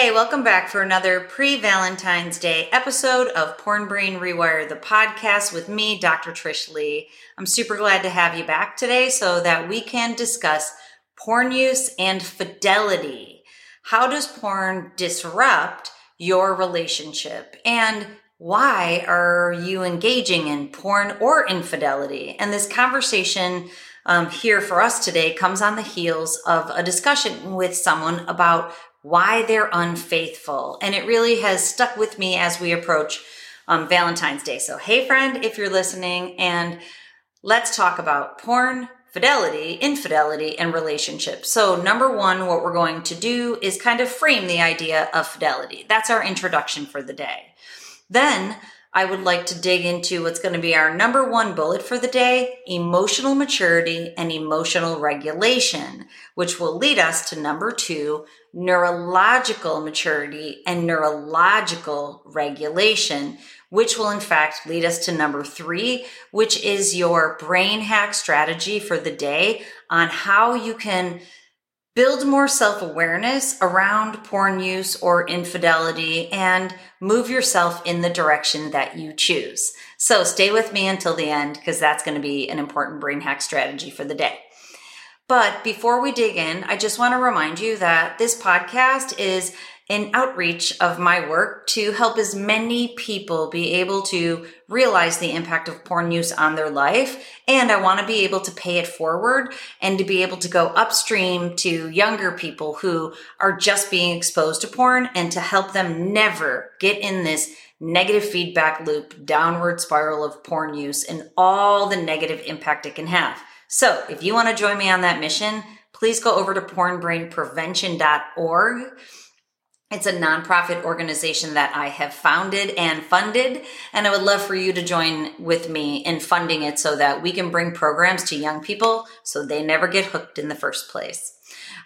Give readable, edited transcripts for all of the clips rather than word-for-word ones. Hey, welcome back for another pre-Valentine's Day episode of Porn Brain Rewire, the podcast with me, Dr. Trish Leigh. I'm super glad to have you back today so that we can discuss porn use and fidelity. How does porn disrupt your relationship? And why are you engaging in porn or infidelity? And this conversation here for us today comes on the heels of a discussion with someone about why they're unfaithful. And it really has stuck with me as we approach Valentine's Day. So hey, friend, if you're listening, and let's talk about porn, fidelity, infidelity, and relationships. So number one, what we're going to do is kind of frame the idea of fidelity. That's our introduction for the day. Then I would like to dig into what's going to be our number one bullet for the day, emotional maturity and emotional regulation, which will lead us to number two, neurological maturity and neurological regulation, which will in fact lead us to number three, which is your brain hack strategy for the day on how you can build more self-awareness around porn use or infidelity and move yourself in the direction that you choose. So stay with me until the end because that's going to be an important brain hack strategy for the day. But before we dig in, I just want to remind you that this podcast is an outreach of my work to help as many people be able to realize the impact of porn use on their life. And I want to be able to pay it forward and to be able to go upstream to younger people who are just being exposed to porn and to help them never get in this negative feedback loop, downward spiral of porn use and all the negative impact it can have. So if you want to join me on that mission, please go over to pornbrainprevention.org. It's a nonprofit organization that I have founded and funded, and I would love for you to join with me in funding it so that we can bring programs to young people so they never get hooked in the first place.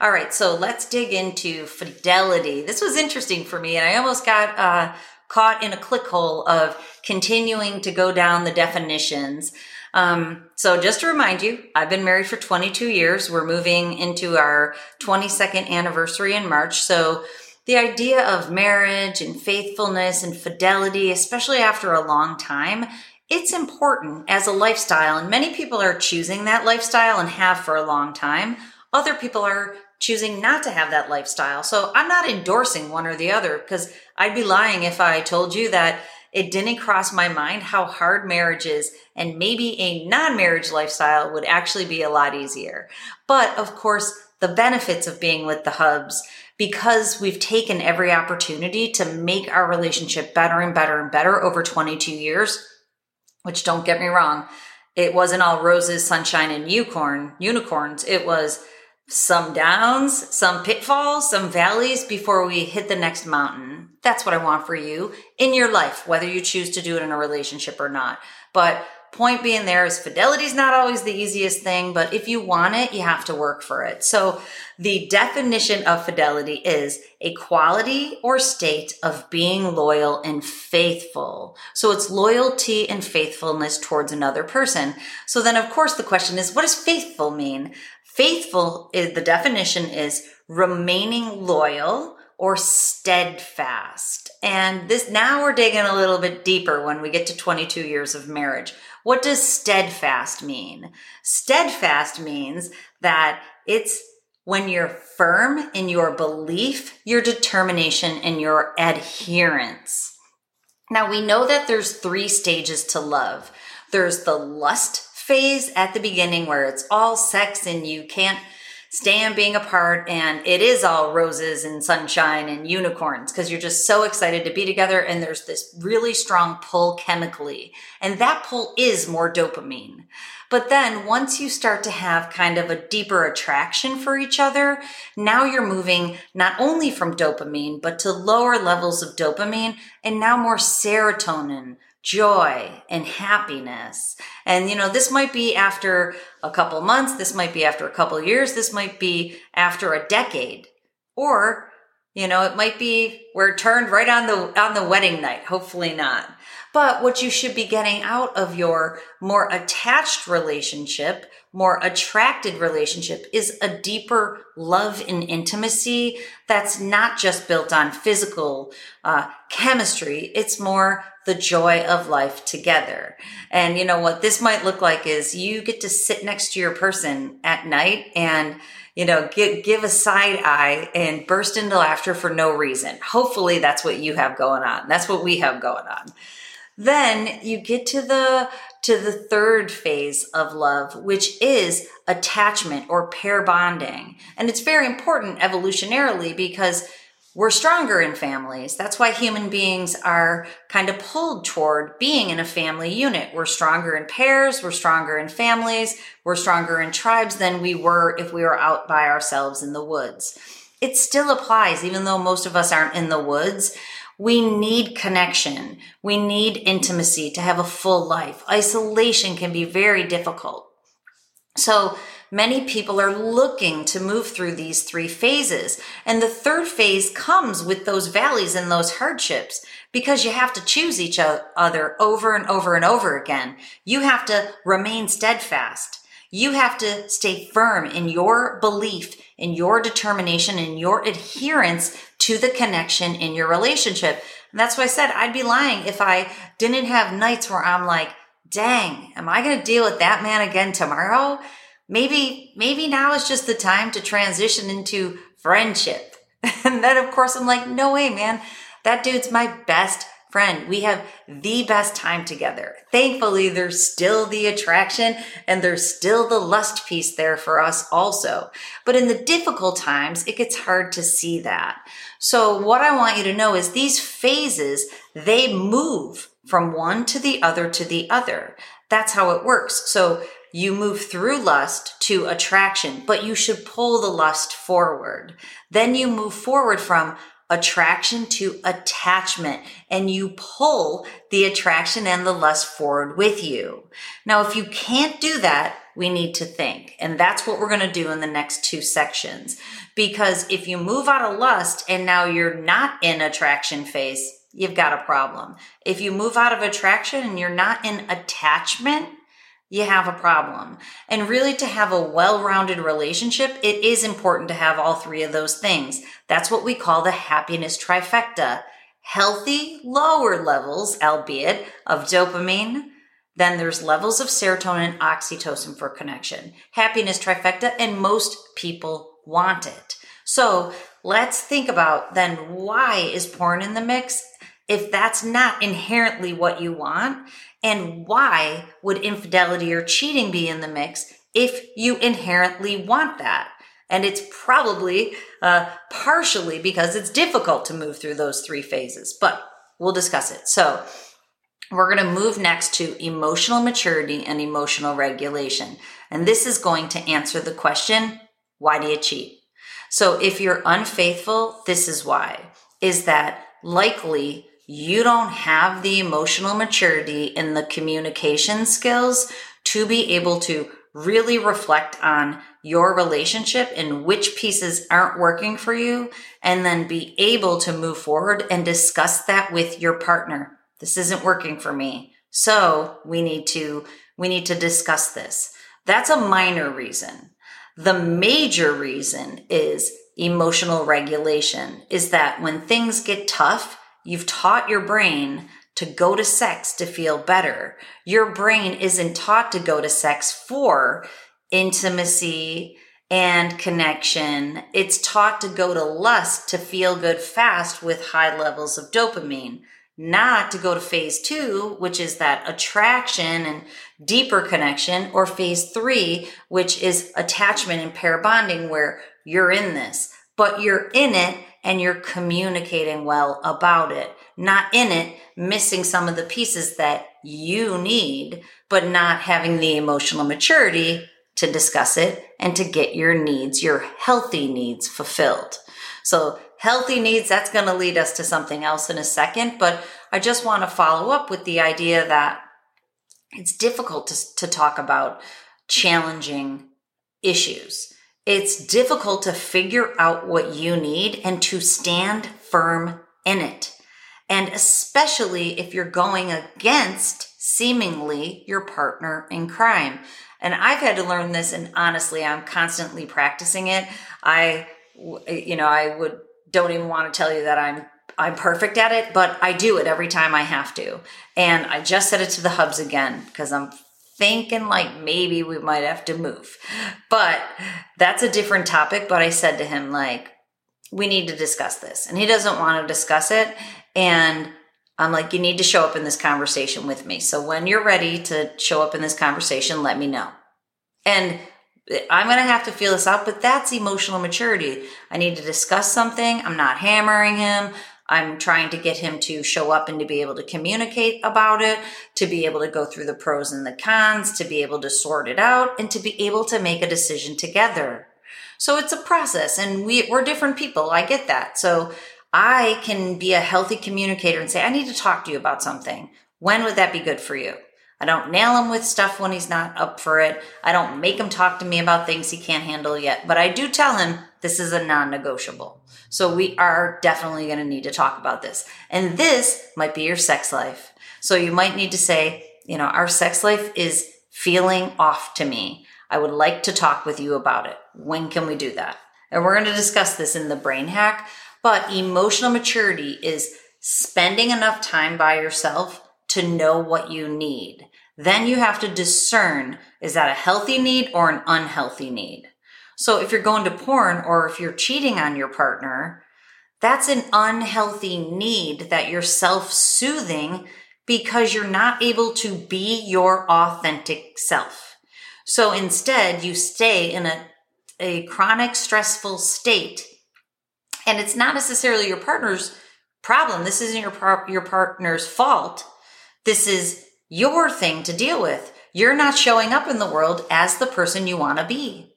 All right, so let's dig into fidelity. This was interesting for me, and I almost got caught in a click hole of continuing to go down the definitions. So just to remind you, I've been married for 22 years. We're moving into our 22nd anniversary in March, so the idea of marriage and faithfulness and fidelity, especially after a long time, it's important as a lifestyle. And many people are choosing that lifestyle and have for a long time. Other people are choosing not to have that lifestyle. So I'm not endorsing one or the other because I'd be lying if I told you that it didn't cross my mind how hard marriage is, and maybe a non-marriage lifestyle would actually be a lot easier. But of course, the benefits of being with the hubs, because we've taken every opportunity to make our relationship better and better and better over 22 years, which don't get me wrong, it wasn't all roses, sunshine, and unicorns. It was some downs, some pitfalls, some valleys before we hit the next mountain. That's what I want for you in your life, whether you choose to do it in a relationship or not. But point being there is fidelity is not always the easiest thing, but if you want it, you have to work for it. So the definition of fidelity is a quality or state of being loyal and faithful. So it's loyalty and faithfulness towards another person. So then of course the question is, what does faithful mean? Faithful is, the definition is remaining loyal or steadfast. And this, now we're digging a little bit deeper when we get to 22 years of marriage. What does steadfast mean? Steadfast means that it's when you're firm in your belief, your determination, and your adherence. Now we know that there's three stages to love. There's the lust phase at the beginning where it's all sex and you can't stand being apart, and it is all roses and sunshine and unicorns because you're just so excited to be together, and there's this really strong pull chemically, and that pull is more dopamine. But then once you start to have kind of a deeper attraction for each other, now you're moving not only from dopamine but to lower levels of dopamine and now more serotonin, joy, and happiness. And, you know, this might be after a couple months, this might be after a couple years, this might be after a decade, or You know, it might be we're turned right on the wedding night. Hopefully not. But what you should be getting out of your more attached relationship, more attracted relationship, is a deeper love and intimacy that's not just built on physical chemistry. It's more the joy of life together. And you know what this might look like is you get to sit next to your person at night and, you know, give a side eye and burst into laughter for no reason. Hopefully that's what you have going on. That's what we have going on. Then you get to the third phase of love, which is attachment or pair bonding. And it's very important evolutionarily because we're stronger in families. That's why human beings are kind of pulled toward being in a family unit. We're stronger in pairs. We're stronger in families. We're stronger in tribes than we were if we were out by ourselves in the woods. It still applies, even though most of us aren't in the woods. We need connection. We need intimacy to have a full life. Isolation can be very difficult. So many people are looking to move through these three phases. And the third phase comes with those valleys and those hardships because you have to choose each other over and over and over again. You have to remain steadfast. You have to stay firm in your belief, in your determination, in your adherence to the connection in your relationship. And that's why I said I'd be lying if I didn't have nights where I'm like, dang, am I going to deal with that man again tomorrow? Maybe now is just the time to transition into friendship. And then, of course, I'm like, no way, man. That dude's my best friend. We have the best time together. Thankfully, there's still the attraction and there's still the lust piece there for us also. But in the difficult times, it gets hard to see that. So what I want you to know is these phases, they move from one to the other to the other. That's how it works. So you move through lust to attraction, but you should pull the lust forward. Then you move forward from attraction to attachment, and you pull the attraction and the lust forward with you. Now, if you can't do that, we need to think. And that's what we're going to do in the next two sections. Because if you move out of lust and now you're not in attraction phase, you've got a problem. If you move out of attraction and you're not in attachment, you have a problem. And really, to have a well-rounded relationship, it is important to have all three of those things. That's what we call the happiness trifecta. Healthy, lower levels, albeit, of dopamine. Then there's levels of serotonin, oxytocin for connection. Happiness trifecta, and most people want it. So let's think about then, why is porn in the mix if that's not inherently what you want? And why would infidelity or cheating be in the mix if you inherently want that? And it's probably partially because it's difficult to move through those three phases, but we'll discuss it. So we're going to move next to emotional maturity and emotional regulation. And this is going to answer the question, why do you cheat? So if you're unfaithful, this is why, is that likely you don't have the emotional maturity and the communication skills to be able to really reflect on your relationship and which pieces aren't working for you, and then be able to move forward and discuss that with your partner. This isn't working for me. So we need to discuss this. That's a minor reason. The major reason is emotional regulation, is that when things get tough, you've taught your brain to go to sex to feel better. Your brain isn't taught to go to sex for intimacy and connection. It's taught to go to lust to feel good fast with high levels of dopamine, not to go to phase 2, which is that attraction and deeper connection, or phase 3, which is attachment and pair bonding, where you're in this, but you're in it and you're communicating well about it, not in it, missing some of the pieces that you need, but not having the emotional maturity to discuss it and to get your needs, your healthy needs, fulfilled. So healthy needs, that's going to lead us to something else in a second, but I just want to follow up with the idea that it's difficult to talk about challenging issues. It's difficult to figure out what you need and to stand firm in it. And especially if you're going against seemingly your partner in crime. And I've had to learn this, and honestly, I'm constantly practicing it. I don't even want to tell you that I'm perfect at it, but I do it every time I have to. And I just said it to the hubs again because I'm thinking like maybe we might have to move. But that's a different topic. But I said to him, like, we need to discuss this. And he doesn't want to discuss it. And I'm like, you need to show up in this conversation with me. So when you're ready to show up in this conversation, let me know. And I'm going to have to feel this out, but that's emotional maturity. I need to discuss something. I'm not hammering him. I'm trying to get him to show up and to be able to communicate about it, to be able to go through the pros and the cons, to be able to sort it out, and to be able to make a decision together. So it's a process, and we're different people. I get that. So I can be a healthy communicator and say, I need to talk to you about something. When would that be good for you? I don't nail him with stuff when he's not up for it. I don't make him talk to me about things he can't handle yet, but I do tell him this is a non-negotiable. So we are definitely going to need to talk about this. And this might be your sex life. So you might need to say, you know, our sex life is feeling off to me. I would like to talk with you about it. When can we do that? And we're going to discuss this in the Brain Hack, but emotional maturity is spending enough time by yourself to know what you need. Then you have to discern, is that a healthy need or an unhealthy need? So if you're going to porn or if you're cheating on your partner, that's an unhealthy need that you're self-soothing because you're not able to be your authentic self. So instead, you stay in a chronic stressful state. And it's not necessarily your partner's problem. This isn't your partner's fault. This is your thing to deal with. You're not showing up in the world as the person you want to be.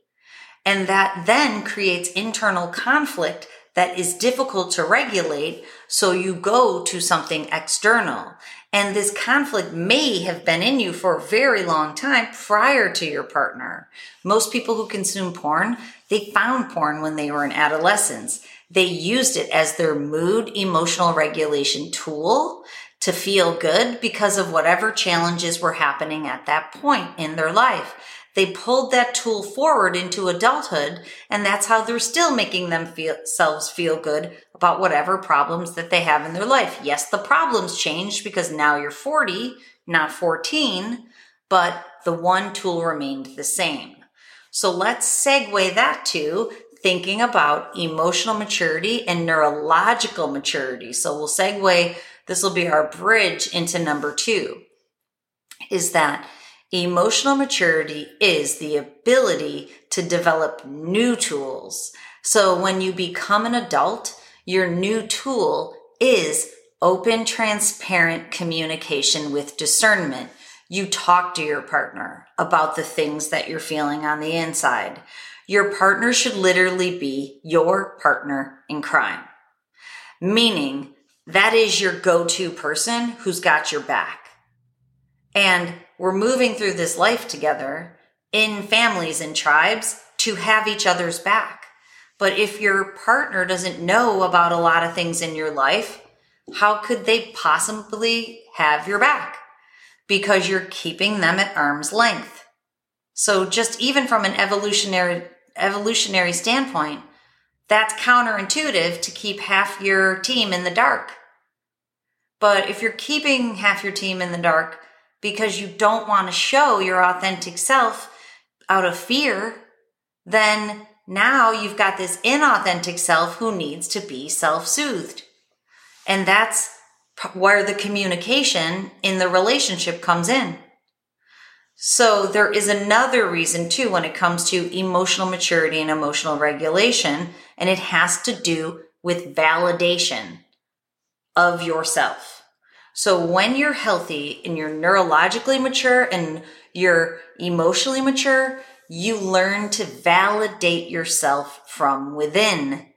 And that then creates internal conflict that is difficult to regulate. So you go to something external. And this conflict may have been in you for a very long time prior to your partner. Most people who consume porn, they found porn when they were in adolescence. They used it as their mood emotional regulation tool to feel good because of whatever challenges were happening at that point in their life. They pulled that tool forward into adulthood, and that's how they're still making themselves feel good about whatever problems that they have in their life. Yes, the problems changed because now you're 40, not 14, but the one tool remained the same. So let's segue that to thinking about emotional maturity and neurological maturity. So we'll segue, this will be our bridge into number 2, is that emotional maturity is the ability to develop new tools. So when you become an adult, your new tool is open, transparent communication with discernment. You talk to your partner about the things that you're feeling on the inside. Your partner should literally be your partner in crime, meaning that is your go-to person who's got your back. And we're moving through this life together in families and tribes to have each other's back. But if your partner doesn't know about a lot of things in your life, how could they possibly have your back? Because you're keeping them at arm's length. So just even from an evolutionary standpoint, that's counterintuitive to keep half your team in the dark. But if you're keeping half your team in the dark because you don't want to show your authentic self out of fear, then now you've got this inauthentic self who needs to be self-soothed. And that's where the communication in the relationship comes in. So there is another reason too when it comes to emotional maturity and emotional regulation, and it has to do with validation of yourself. So when you're healthy and you're neurologically mature and you're emotionally mature, you learn to validate yourself from within.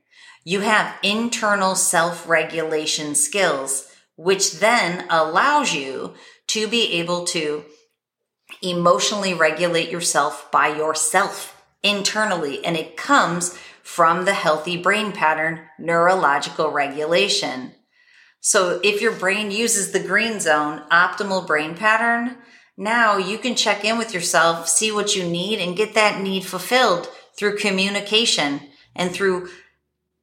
You have internal self-regulation skills, which then allows you to be able to emotionally regulate yourself by yourself internally, and it comes from the healthy brain pattern neurological regulation. So if your brain uses the green zone, optimal brain pattern, now you can check in with yourself, see what you need, and get that need fulfilled through communication and through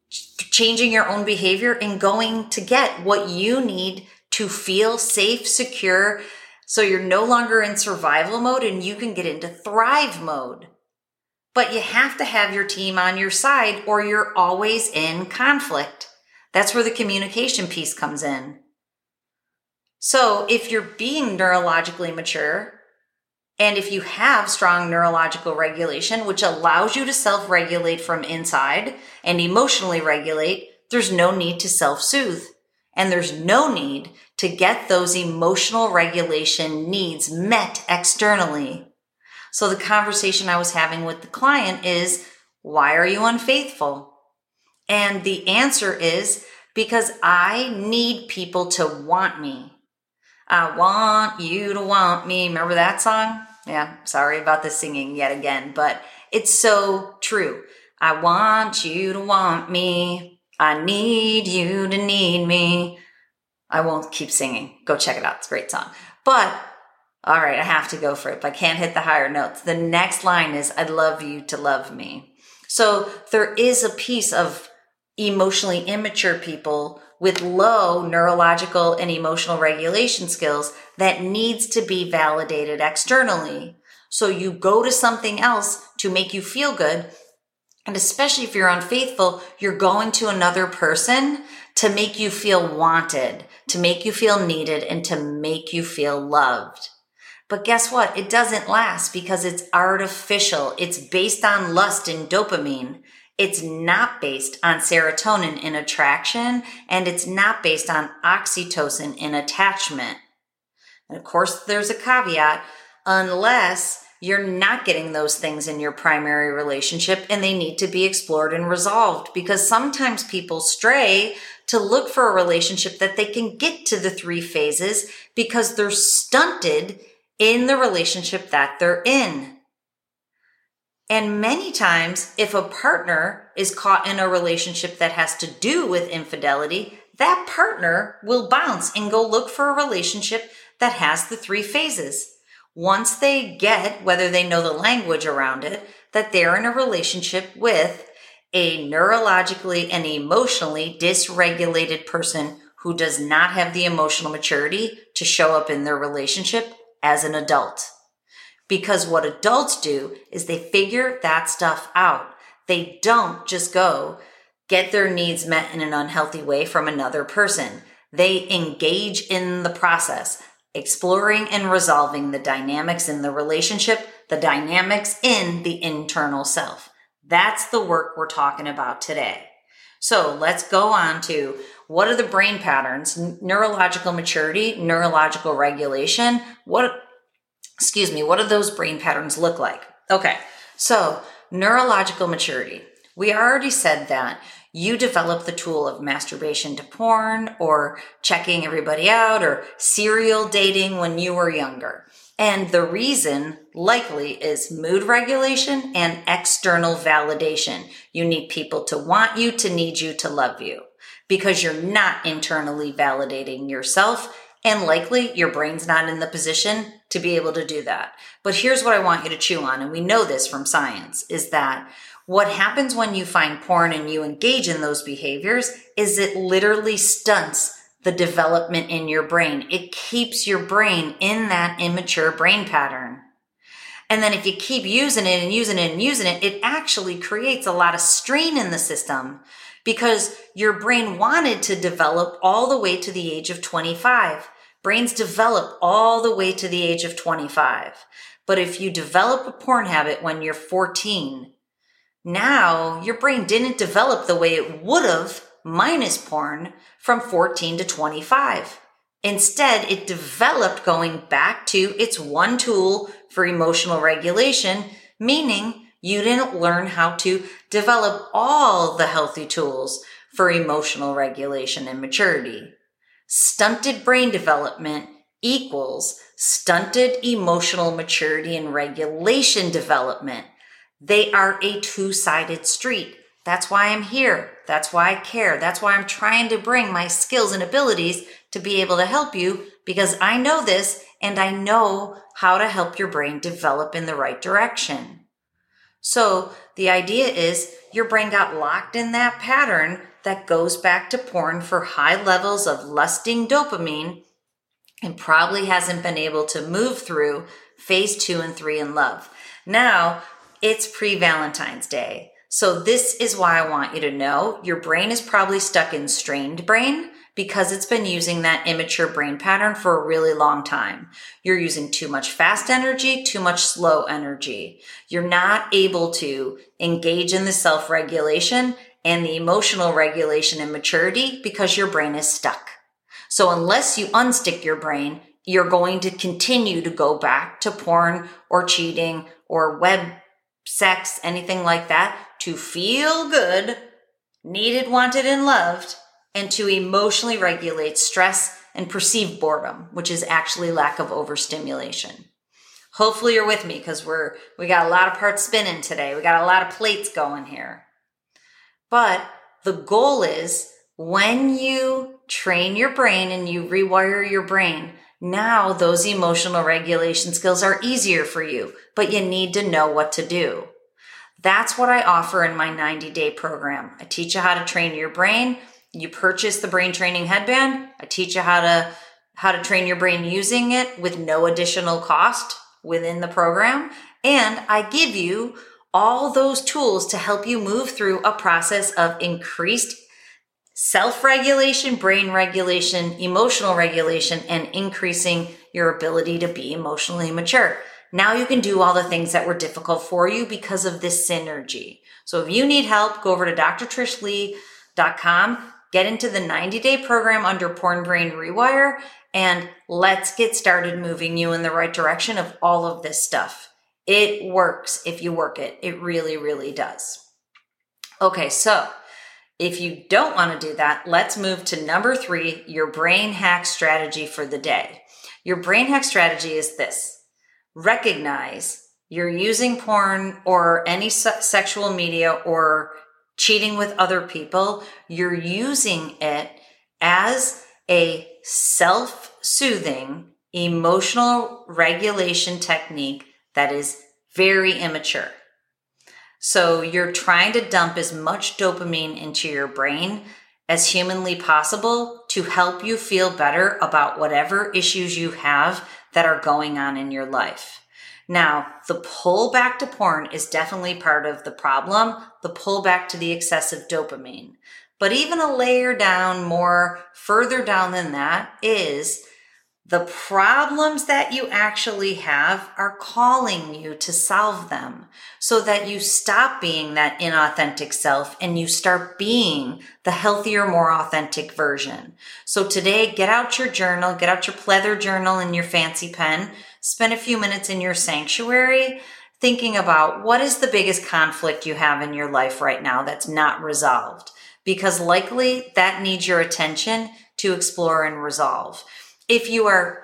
changing your own behavior and going to get what you need to feel safe, secure, so you're no longer in survival mode and you can get into thrive mode. But you have to have your team on your side or you're always in conflict. That's where the communication piece comes in. So if you're being neurologically mature, and if you have strong neurological regulation, which allows you to self-regulate from inside and emotionally regulate, there's no need to self-soothe. And there's no need to get those emotional regulation needs met externally. So the conversation I was having with the client is, why are you unfaithful? And the answer is, because I need people to want me. I want you to want me. Remember that song? Yeah, sorry about the singing yet again, but it's so true. I want you to want me. I need you to need me. I won't keep singing. Go check it out. It's a great song. But, all right, I have to go for it. If I can't hit the higher notes, the next line is, I'd love you to love me. So there is a piece of emotionally immature people with low neurological and emotional regulation skills that needs to be validated externally. So you go to something else to make you feel good. And especially if you're unfaithful, you're going to another person to make you feel wanted, to make you feel needed, and to make you feel loved. But guess what? It doesn't last because it's artificial. It's based on lust and dopamine. It's not based on serotonin in attraction, and it's not based on oxytocin in attachment. And of course, there's a caveat, unless you're not getting those things in your primary relationship and they need to be explored and resolved, because sometimes people stray to look for a relationship that they can get to the 3 phases because they're stunted in the relationship that they're in. And many times, if a partner is caught in a relationship that has to do with infidelity, that partner will bounce and go look for a relationship that has the 3 phases. Once they get, whether they know the language around it, that they're in a relationship with a neurologically and emotionally dysregulated person who does not have the emotional maturity to show up in their relationship as an adult. Because what adults do is they figure that stuff out. They don't just go get their needs met in an unhealthy way from another person. They engage in the process, exploring and resolving the dynamics in the relationship, the dynamics in the internal self. That's the work we're talking about today. So let's go on to what are the brain patterns, neurological maturity, neurological regulation, what do those brain patterns look like? Okay, so neurological maturity. We already said that you develop the tool of masturbation to porn or checking everybody out or serial dating when you were younger. And the reason likely is mood regulation and external validation. You need people to want you, to need you, to love you, because you're not internally validating yourself. And likely your brain's not in the position to be able to do that. But here's what I want you to chew on, and we know this from science, is that what happens when you find porn and you engage in those behaviors is it literally stunts the development in your brain. It keeps your brain in that immature brain pattern. And then if you keep using it and using it and using it, it actually creates a lot of strain in the system, because your brain wanted to develop all the way to the age of 25. Brains develop all the way to the age of 25. But if you develop a porn habit when you're 14, now your brain didn't develop the way it would have minus porn from 14 to 25. Instead, it developed going back to its one tool for emotional regulation, meaning you didn't learn how to develop all the healthy tools for emotional regulation and maturity. Stunted brain development equals stunted emotional maturity and regulation development. They are a two-sided street. That's why I'm here. That's why I care. That's why I'm trying to bring my skills and abilities to be able to help you, because I know this and I know how to help your brain develop in the right direction. So the idea is your brain got locked in that pattern that goes back to porn for high levels of lusting dopamine and probably hasn't been able to move through phase 2 and 3 in love. Now it's pre-Valentine's Day. So this is why I want you to know your brain is probably stuck in strained brain because it's been using that immature brain pattern for a really long time. You're using too much fast energy, too much slow energy. You're not able to engage in the self-regulation and the emotional regulation and maturity because your brain is stuck. So unless you unstick your brain, you're going to continue to go back to porn or cheating or web sex, anything like that, to feel good, needed, wanted, and loved, and to emotionally regulate stress and perceived boredom, which is actually lack of overstimulation. Hopefully you're with me because we got a lot of parts spinning today. We got a lot of plates going here. But the goal is when you train your brain and you rewire your brain, now those emotional regulation skills are easier for you, but you need to know what to do. That's what I offer in my 90-day program. I teach you how to train your brain. You purchase the brain training headband. I teach you how to train your brain using it with no additional cost within the program. And I give you all those tools to help you move through a process of increased self-regulation, brain regulation, emotional regulation, and increasing your ability to be emotionally mature. Now you can do all the things that were difficult for you because of this synergy. So if you need help, go over to drtrishlee.com, get into the 90-day program under Porn Brain Rewire, and let's get started moving you in the right direction of all of this stuff. It works if you work it. It really, really does. Okay, so if you don't want to do that, let's move to number 3, your brain hack strategy for the day. Your brain hack strategy is this. Recognize you're using porn or any sexual media or cheating with other people. You're using it as a self-soothing emotional regulation technique that is very immature. So you're trying to dump as much dopamine into your brain as humanly possible to help you feel better about whatever issues you have that are going on in your life. Now, the pullback to porn is definitely part of the problem, the pullback to the excessive dopamine. But even a layer down, more further down than that, is the problems that you actually have are calling you to solve them so that you stop being that inauthentic self and you start being the healthier, more authentic version. So today, get out your journal, get out your pleather journal and your fancy pen, spend a few minutes in your sanctuary thinking about what is the biggest conflict you have in your life right now that's not resolved, because likely that needs your attention to explore and resolve. If you're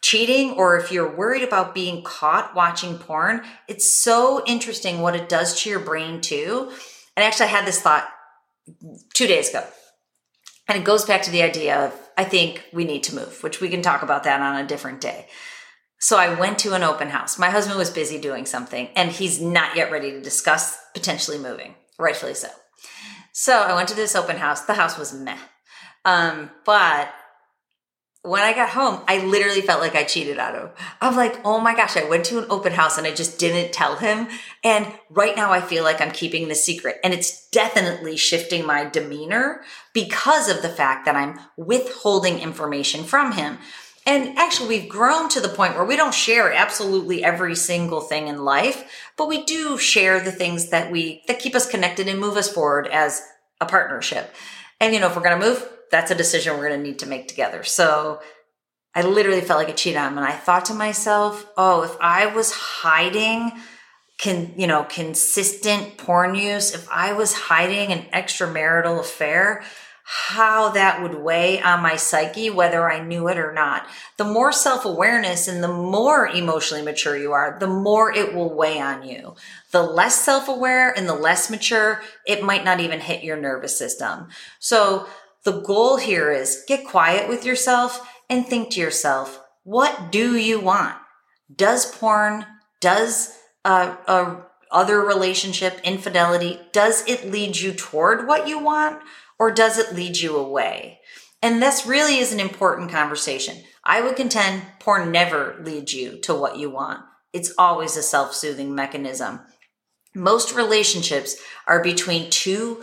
cheating or if you're worried about being caught watching porn, it's so interesting what it does to your brain too. And actually I had this thought 2 days ago, and it goes back to the idea of, I think we need to move, which we can talk about that on a different day. So I went to an open house. My husband was busy doing something and he's not yet ready to discuss potentially moving, rightfully so. So I went to this open house. The house was meh. But when I got home, I literally felt like I cheated on him. I'm like, oh my gosh, I went to an open house and I just didn't tell him. And right now I feel like I'm keeping the secret, and it's definitely shifting my demeanor because of the fact that I'm withholding information from him. And actually we've grown to the point where we don't share absolutely every single thing in life, but we do share the things that keep us connected and move us forward as a partnership. And if we're going to move, that's a decision we're going to need to make together. So I literally felt like a cheat on him. And I thought to myself, oh, if I was hiding consistent porn use, if I was hiding an extramarital affair, how that would weigh on my psyche, whether I knew it or not. The more self-awareness and the more emotionally mature you are, the more it will weigh on you. The less self-aware and the less mature, it might not even hit your nervous system. So the goal here is get quiet with yourself and think to yourself, what do you want? Does porn, does other relationship, infidelity, does it lead you toward what you want? Or does it lead you away? And this really is an important conversation. I would contend porn never leads you to what you want. It's always a self-soothing mechanism. Most relationships are between two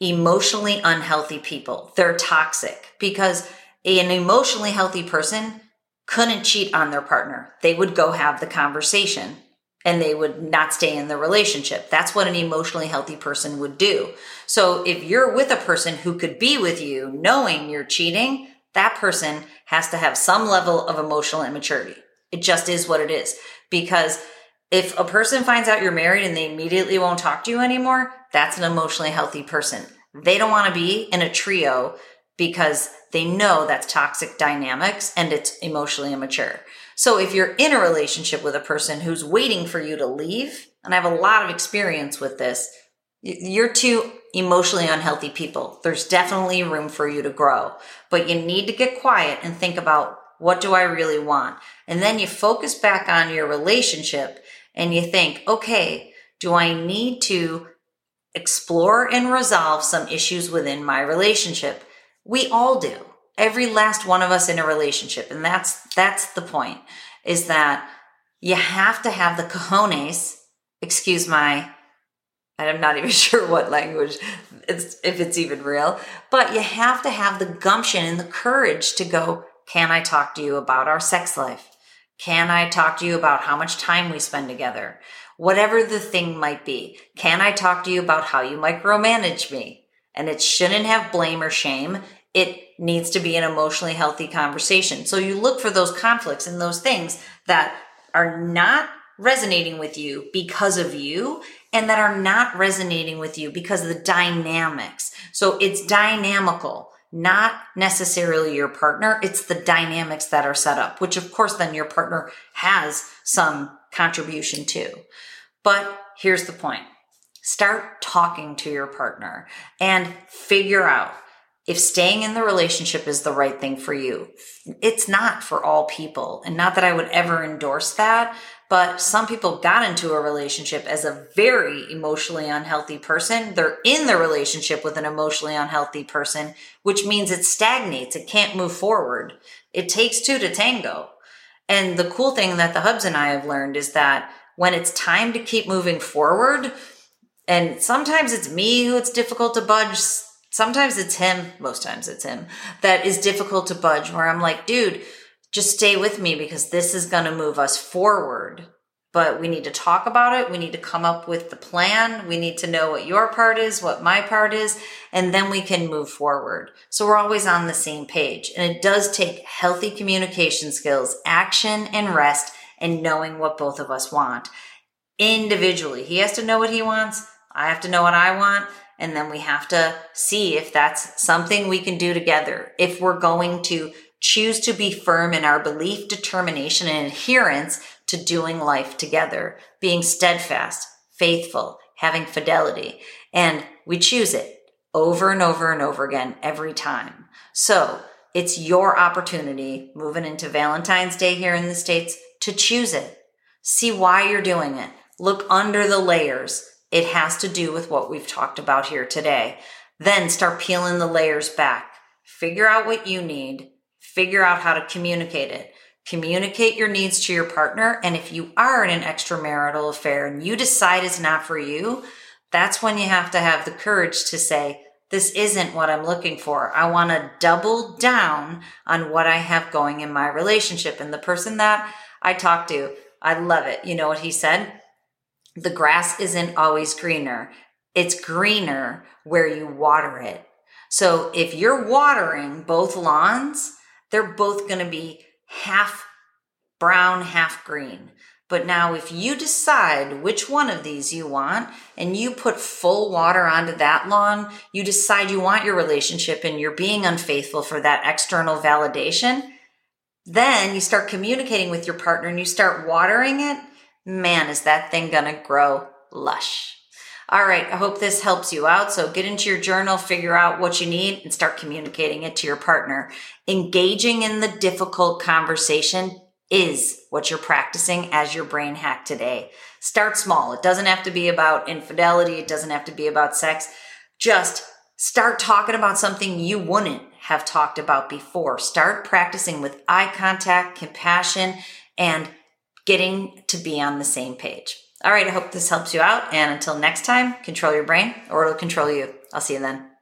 emotionally unhealthy people. They're toxic because an emotionally healthy person couldn't cheat on their partner. They would go have the conversation and they would not stay in the relationship. That's what an emotionally healthy person would do. So if you're with a person who could be with you knowing you're cheating, that person has to have some level of emotional immaturity. It just is what it is. Because if a person finds out you're married and they immediately won't talk to you anymore, that's an emotionally healthy person. They don't want to be in a trio because they know that's toxic dynamics and it's emotionally immature. So if you're in a relationship with a person who's waiting for you to leave, and I have a lot of experience with this, you're two emotionally unhealthy people. There's definitely room for you to grow, but you need to get quiet and think about, what do I really want? And then you focus back on your relationship and you think, okay, do I need to explore and resolve some issues within my relationship? We all do. Every last one of us in a relationship. And that's the point, is that you have to have the cojones, excuse my, I'm not even sure what language, it's, if it's even real, but you have to have the gumption and the courage to go, can I talk to you about our sex life? Can I talk to you about how much time we spend together? Whatever the thing might be. Can I talk to you about how you micromanage me? And it shouldn't have blame or shame. It needs to be an emotionally healthy conversation. So you look for those conflicts and those things that are not resonating with you because of you and that are not resonating with you because of the dynamics. So it's dynamical, not necessarily your partner. It's the dynamics that are set up, which of course then your partner has some contribution to. But here's the point. Start talking to your partner and figure out if staying in the relationship is the right thing for you. It's not for all people. And not that I would ever endorse that, but some people got into a relationship as a very emotionally unhealthy person. They're in the relationship with an emotionally unhealthy person, which means it stagnates. It can't move forward. It takes two to tango. And the cool thing that the Hubs and I have learned is that when it's time to keep moving forward, and sometimes it's me who it's difficult to budge. Sometimes it's him. Most times it's him that is difficult to budge, where I'm like, dude, just stay with me because this is going to move us forward. But we need to talk about it. We need to come up with the plan. We need to know what your part is, what my part is, and then we can move forward. So we're always on the same page. And it does take healthy communication skills, action and rest, and knowing what both of us want individually. He has to know what he wants. I have to know what I want. And then we have to see if that's something we can do together. If we're going to choose to be firm in our belief, determination, and adherence to doing life together, being steadfast, faithful, having fidelity. And we choose it over and over and over again every time. So it's your opportunity moving into Valentine's Day here in the States to choose it. See why you're doing it. Look under the layers. It has to do with what we've talked about here today. Then start peeling the layers back. Figure out what you need. Figure out how to communicate it. Communicate your needs to your partner. And if you are in an extramarital affair and you decide it's not for you, that's when you have to have the courage to say, this isn't what I'm looking for. I want to double down on what I have going in my relationship. And the person that I talked to, I love it. You know what he said? The grass isn't always greener. It's greener where you water it. So if you're watering both lawns, they're both going to be half brown, half green. But now if you decide which one of these you want and you put full water onto that lawn, you decide you want your relationship and you're being unfaithful for that external validation, then you start communicating with your partner and you start watering it, man, is that thing going to grow lush. All right, I hope this helps you out. So get into your journal, figure out what you need, and start communicating it to your partner. Engaging in the difficult conversation is what you're practicing as your brain hack today. Start small. It doesn't have to be about infidelity. It doesn't have to be about sex. Just start talking about something you wouldn't have talked about before. Start practicing with eye contact, compassion, and getting to be on the same page. All right, I hope this helps you out. And until next time, control your brain or it'll control you. I'll see you then.